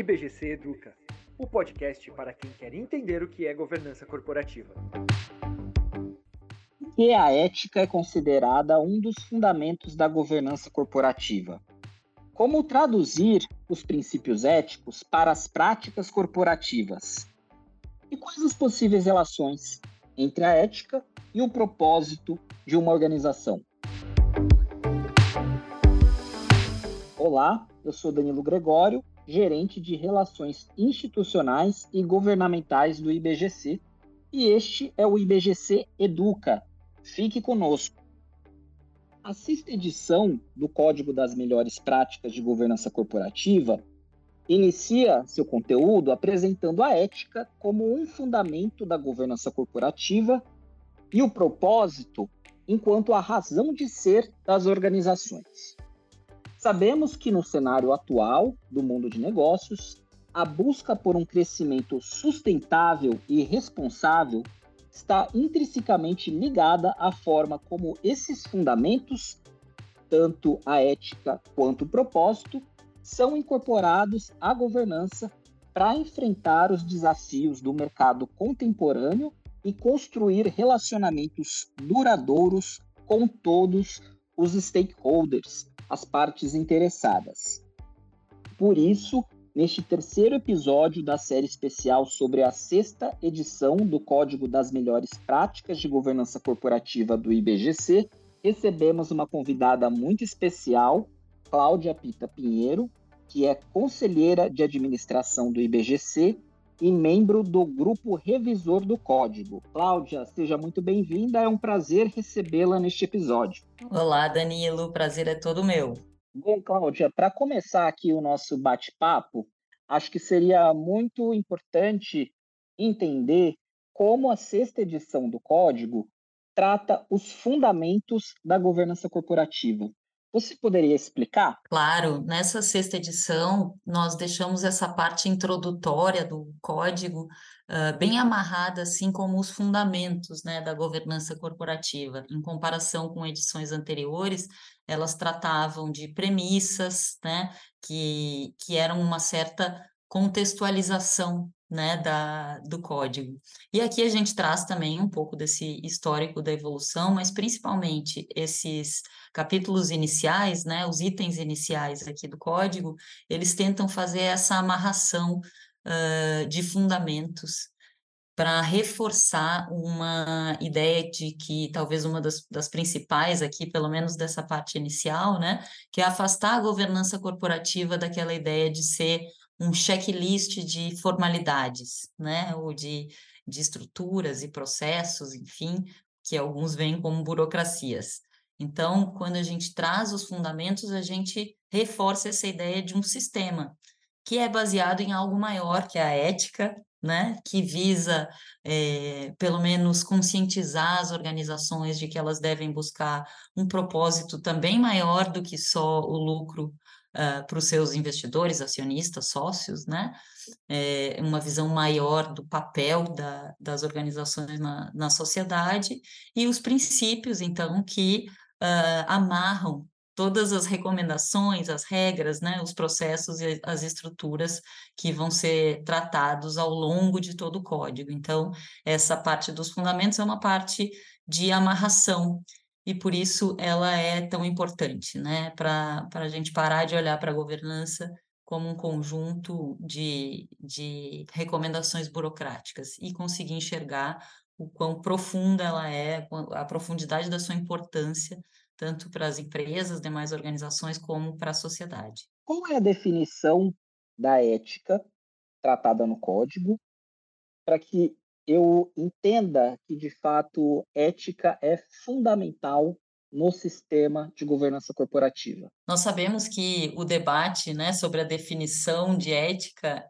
IBGC Educa, o podcast para quem quer entender o que é governança corporativa. E a ética é considerada um dos fundamentos da governança corporativa. Como traduzir os princípios éticos para as práticas corporativas? E quais as possíveis relações entre a ética e o propósito de uma organização? Olá, eu sou Danilo Gregório, gerente de Relações Institucionais e Governamentais do IBGC, e este é o IBGC Educa. Fique conosco. A sexta edição do Código das Melhores Práticas de Governança Corporativa inicia seu conteúdo apresentando a ética como um fundamento da governança corporativa e o propósito enquanto a razão de ser das organizações. Sabemos que no cenário atual do mundo de negócios, a busca por um crescimento sustentável e responsável está intrinsecamente ligada à forma como esses fundamentos, tanto a ética quanto o propósito, são incorporados à governança para enfrentar os desafios do mercado contemporâneo e construir relacionamentos duradouros com todos os stakeholders, as partes interessadas. Por isso, neste terceiro episódio da série especial sobre a sexta edição do Código das Melhores Práticas de Governança Corporativa do IBGC, recebemos uma convidada muito especial, Claudia Pitta Pinheiro, que é conselheira de administração do IBGC e membro do Grupo Revisor do Código. Cláudia, seja muito bem-vinda, é um prazer recebê-la neste episódio. Olá, Danilo, o prazer é todo meu. Bom, Cláudia, para começar aqui o nosso bate-papo, acho que seria muito importante entender como a sexta edição do Código trata os fundamentos da governança corporativa. Você poderia explicar? Claro, nessa sexta edição, nós deixamos essa parte introdutória do código bem amarrada, assim como os fundamentos, né, da governança corporativa. Em comparação com edições anteriores, elas tratavam de premissas, né, que eram uma certa contextualização, né, do código. E aqui a gente traz também um pouco desse histórico da evolução, mas principalmente esses capítulos iniciais, né, os itens iniciais aqui do código, eles tentam fazer essa amarração de fundamentos para reforçar uma ideia de que talvez uma das principais aqui, pelo menos dessa parte inicial, né, que é afastar a governança corporativa daquela ideia de ser um checklist de formalidades, né, ou de estruturas e processos, enfim, que alguns veem como burocracias. Então, quando a gente traz os fundamentos, a gente reforça essa ideia de um sistema que é baseado em algo maior, que é a ética, né, que visa, pelo menos, conscientizar as organizações de que elas devem buscar um propósito também maior do que só o lucro para os seus investidores, acionistas, sócios, né? Uma visão maior do papel das organizações na sociedade, e os princípios, então, que amarram todas as recomendações, as regras, né, os processos e as estruturas que vão ser tratados ao longo de todo o código. Então, essa parte dos fundamentos é uma parte de amarração, e por isso ela é tão importante, né, para a gente parar de olhar para a governança como um conjunto de recomendações burocráticas e conseguir enxergar o quão profunda ela é, a profundidade da sua importância, tanto para as empresas, demais organizações, como para a sociedade. Qual é a definição da ética tratada no código, para que eu entenda que, de fato, ética é fundamental no sistema de governança corporativa? Nós sabemos que o debate, né, sobre a definição de ética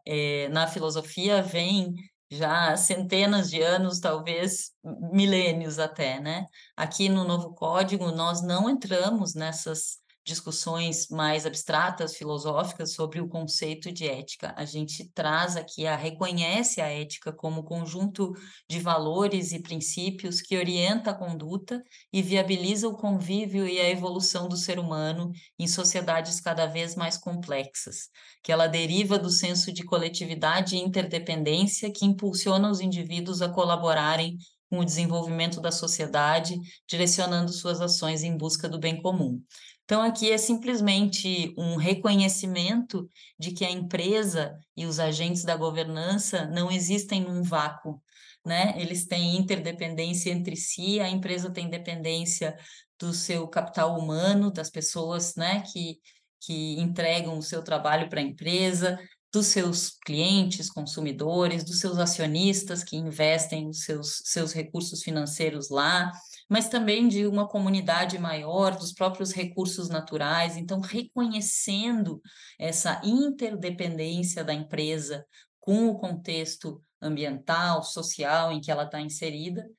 na filosofia vem já há centenas de anos, talvez milênios até, né? Aqui no novo código nós não entramos nessas discussões mais abstratas, filosóficas, sobre o conceito de ética. A gente traz aqui, reconhece a ética como conjunto de valores e princípios que orienta a conduta e viabiliza o convívio e a evolução do ser humano em sociedades cada vez mais complexas, que ela deriva do senso de coletividade e interdependência que impulsiona os indivíduos a colaborarem com o desenvolvimento da sociedade, direcionando suas ações em busca do bem comum. Então, aqui é simplesmente um reconhecimento de que a empresa e os agentes da governança não existem num vácuo, né? Eles têm interdependência entre si, a empresa tem dependência do seu capital humano, das pessoas, né, que entregam o seu trabalho para a empresa, dos seus clientes, consumidores, dos seus acionistas que investem os seus recursos financeiros lá, mas também de uma comunidade maior, dos próprios recursos naturais. Então, reconhecendo essa interdependência da empresa com o contexto ambiental, social em que ela está inserida,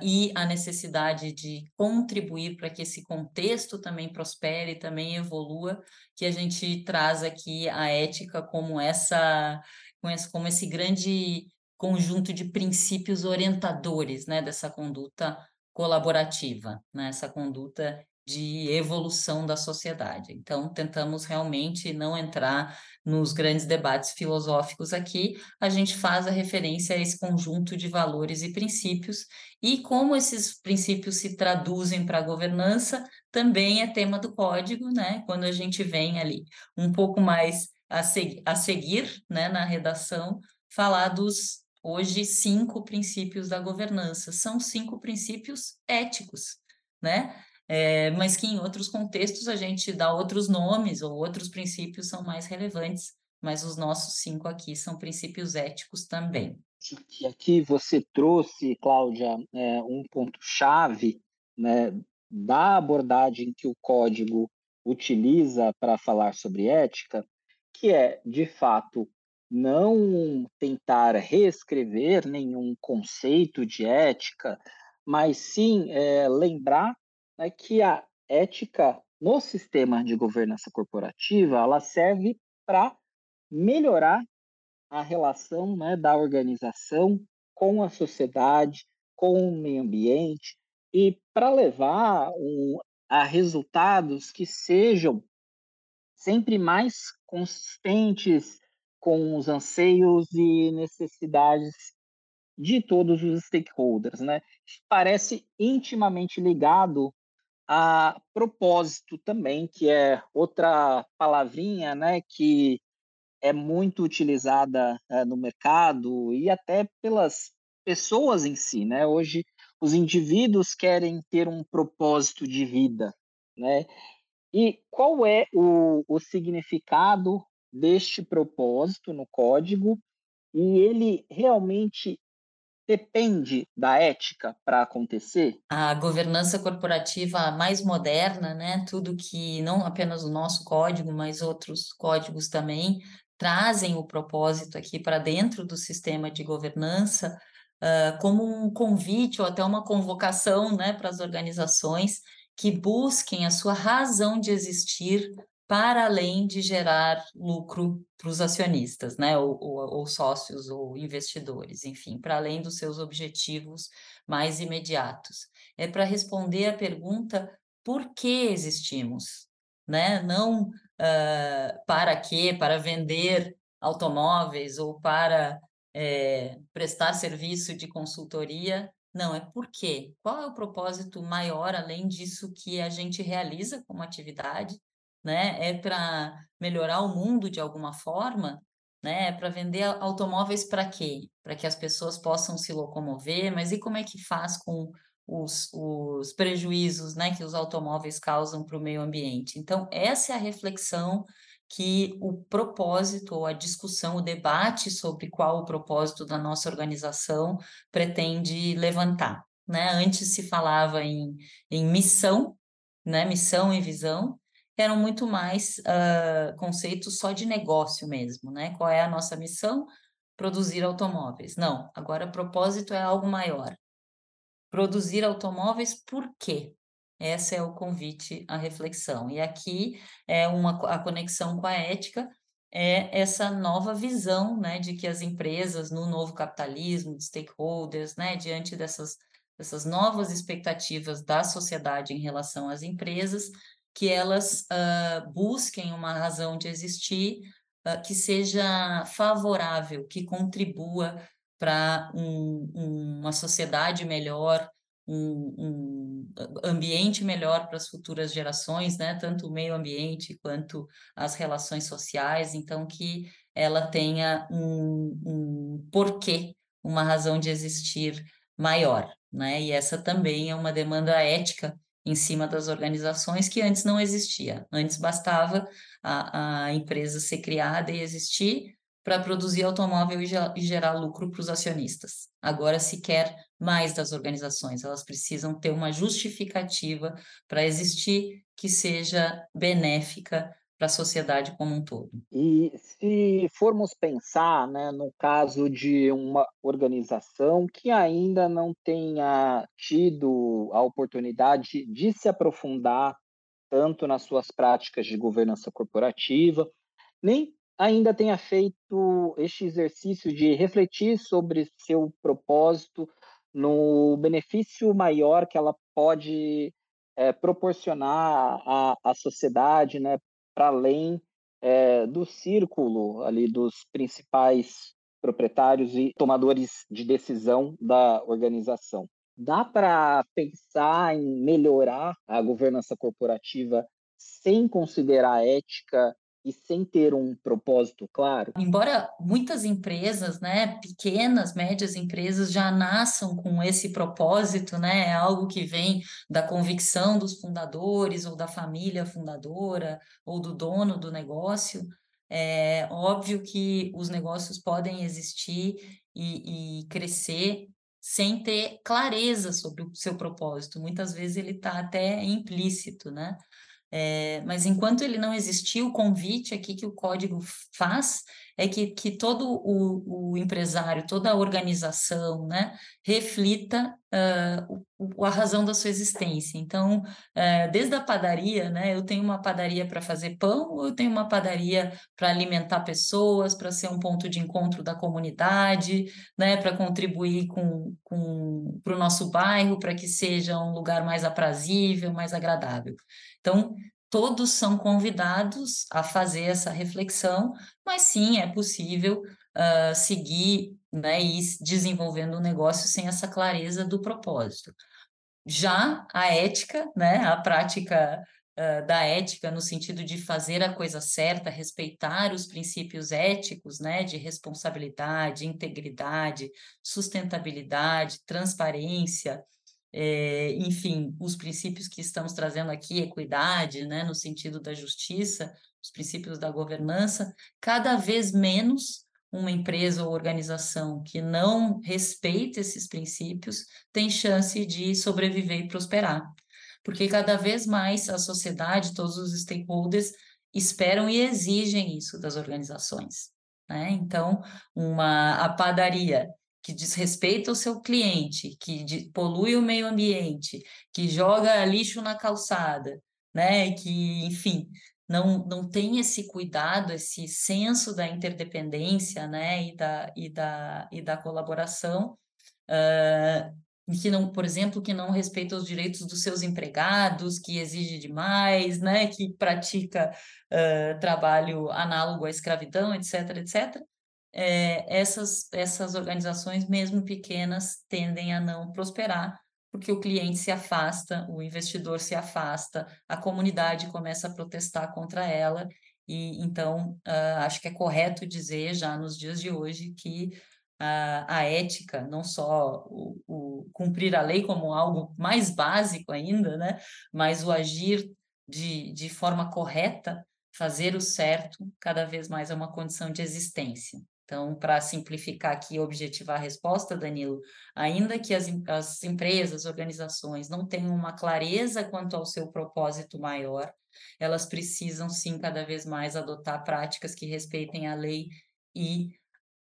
e a necessidade de contribuir para que esse contexto também prospere, também evolua, que a gente traz aqui a ética como esse grande conjunto de princípios orientadores, né, dessa conduta colaborativa, né, essa conduta de evolução da sociedade. Então, tentamos realmente não entrar nos grandes debates filosóficos aqui, a gente faz a referência a esse conjunto de valores e princípios, e como esses princípios se traduzem para a governança, também é tema do código, né? Quando a gente vem ali um pouco mais a seguir, né, na redação, falar dos, hoje, 5 princípios da governança. São 5 princípios éticos, né? Mas que em outros contextos a gente dá outros nomes ou outros princípios são mais relevantes, mas os nossos 5 aqui são princípios éticos também. E aqui você trouxe, Cláudia, um ponto-chave, né, da abordagem que o código utiliza para falar sobre ética, que é, de fato, não tentar reescrever nenhum conceito de ética, mas sim lembrar é que a ética no sistema de governança corporativa, ela serve para melhorar a relação, né, da organização com a sociedade, com o meio ambiente e para levar a resultados que sejam sempre mais consistentes com os anseios e necessidades de todos os stakeholders, né? Parece intimamente ligado a propósito também, que é outra palavrinha, né, que é muito utilizada no mercado e até pelas pessoas em si, né? Hoje, os indivíduos querem ter um propósito de vida, né? E qual é o significado deste propósito no código? E ele realmente depende da ética para acontecer? A governança corporativa mais moderna, né, tudo que, não apenas o nosso código, mas outros códigos também, trazem o propósito aqui para dentro do sistema de governança, como um convite ou até uma convocação, né, para as organizações que busquem a sua razão de existir para além de gerar lucro para os acionistas, né, ou sócios, ou investidores, enfim, para além dos seus objetivos mais imediatos. É para responder a pergunta por que existimos, né? Não para quê, para vender automóveis ou para prestar serviço de consultoria. Não, é por quê? Qual é o propósito maior além disso que a gente realiza como atividade? Né? É para melhorar o mundo de alguma forma, né? É para vender automóveis para quê? Para que as pessoas possam se locomover, mas e como é que faz com os prejuízos, né, que os automóveis causam para o meio ambiente? Então, essa é a reflexão que o propósito, ou a discussão, o debate sobre qual o propósito da nossa organização pretende levantar, né? Antes se falava em missão, né? Missão e visão, eram muito mais conceitos só de negócio mesmo, né? Qual é a nossa missão? Produzir automóveis. Não, agora propósito é algo maior. Produzir automóveis por quê? Esse é o convite à reflexão. E aqui é a conexão com a ética, é essa nova visão, né, de que as empresas no novo capitalismo, de stakeholders, né, diante dessas novas expectativas da sociedade em relação às empresas, que elas busquem uma razão de existir que seja favorável, que contribua para uma sociedade melhor, um ambiente melhor para as futuras gerações, né? Tanto o meio ambiente quanto as relações sociais, então que ela tenha um porquê, uma razão de existir maior, né? E essa também é uma demanda ética em cima das organizações que antes não existia. Antes bastava a empresa ser criada e existir para produzir automóvel e gerar lucro para os acionistas. Agora se quer mais das organizações, elas precisam ter uma justificativa para existir que seja benéfica para a sociedade como um todo. E se formos pensar, né, no caso de uma organização que ainda não tenha tido a oportunidade de se aprofundar tanto nas suas práticas de governança corporativa, nem ainda tenha feito este exercício de refletir sobre seu propósito no benefício maior que ela pode proporcionar à sociedade, né, para além do círculo ali dos principais proprietários e tomadores de decisão da organização. Dá para pensar em melhorar a governança corporativa sem considerar a ética e sem ter um propósito claro? Embora muitas empresas, né, pequenas, médias empresas, já nasçam com esse propósito, né, é algo que vem da convicção dos fundadores ou da família fundadora ou do dono do negócio, é óbvio que os negócios podem existir e crescer sem ter clareza sobre o seu propósito. Muitas vezes ele está até implícito, né? Mas enquanto ele não existir, o convite aqui que o código faz é que todo o empresário, toda a organização, né, reflita a razão da sua existência. Então, desde a padaria, né, eu tenho uma padaria para fazer pão ou eu tenho uma padaria para alimentar pessoas, para ser um ponto de encontro da comunidade, né, para contribuir pro nosso bairro, para que seja um lugar mais aprazível, mais agradável. Então, todos são convidados a fazer essa reflexão, mas sim, é possível seguir, né, e desenvolvendo um negócio sem essa clareza do propósito. Já a ética, né, a prática da ética no sentido de fazer a coisa certa, respeitar os princípios éticos, né, de responsabilidade, integridade, sustentabilidade, transparência, enfim, os princípios que estamos trazendo aqui, equidade, né, no sentido da justiça, os princípios da governança, cada vez menos uma empresa ou organização que não respeita esses princípios tem chance de sobreviver e prosperar, porque cada vez mais a sociedade, todos os stakeholders esperam e exigem isso das organizações, né? Então, a padaria que desrespeita o seu cliente, que polui o meio ambiente, que joga lixo na calçada, né? Que, enfim, não tem esse cuidado, esse senso da interdependência, né? e da colaboração, que não, por exemplo, que não respeita os direitos dos seus empregados, que exige demais, né? Que pratica trabalho análogo à escravidão, etc., etc., essas organizações, mesmo pequenas, tendem a não prosperar, porque o cliente se afasta, o investidor se afasta, a comunidade começa a protestar contra ela, e então acho que é correto dizer já nos dias de hoje que a ética, não só o cumprir a lei como algo mais básico ainda, né, mas o agir de forma correta, fazer o certo, cada vez mais é uma condição de existência. Então, para simplificar aqui e objetivar a resposta, Danilo, ainda que as empresas, organizações não tenham uma clareza quanto ao seu propósito maior, elas precisam, sim, cada vez mais adotar práticas que respeitem a lei e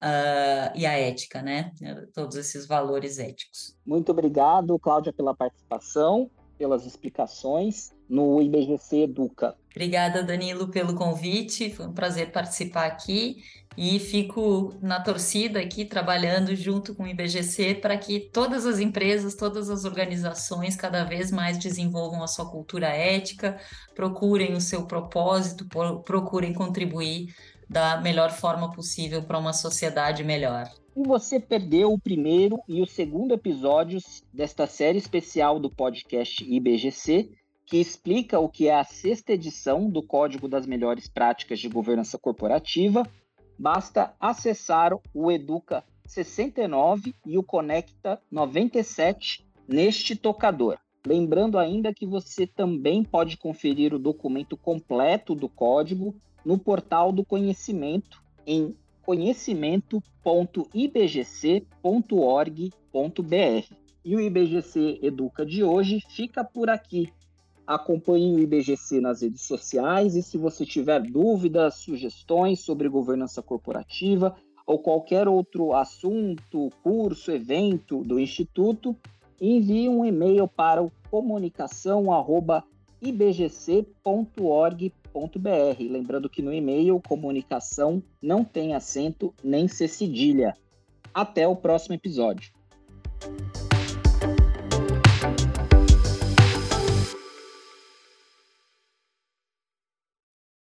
a ética, né? Todos esses valores éticos. Muito obrigado, Cláudia, pela participação. pelas explicações no IBGC Educa. Obrigada, Danilo, pelo convite. Foi um prazer participar aqui e fico na torcida aqui, trabalhando junto com o IBGC para que todas as empresas, todas as organizações cada vez mais desenvolvam a sua cultura ética, procurem o seu propósito, procurem contribuir da melhor forma possível para uma sociedade melhor. E você perdeu o primeiro e o segundo episódios desta série especial do podcast IBGC, que explica o que é a 6ª edição do Código das Melhores Práticas de Governança Corporativa. Basta acessar o Educa 69 e o Conecta 97 neste tocador. Lembrando ainda que você também pode conferir o documento completo do código no portal do conhecimento em conhecimento.ibgc.org.br. E o IBGC Educa de hoje fica por aqui. Acompanhe o IBGC nas redes sociais e, se você tiver dúvidas, sugestões sobre governança corporativa ou qualquer outro assunto, curso, evento do Instituto, envie um e-mail para o comunicação@ibgc.org.br. Lembrando que no e-mail, comunicação não tem acento nem C cedilha. Até o próximo episódio.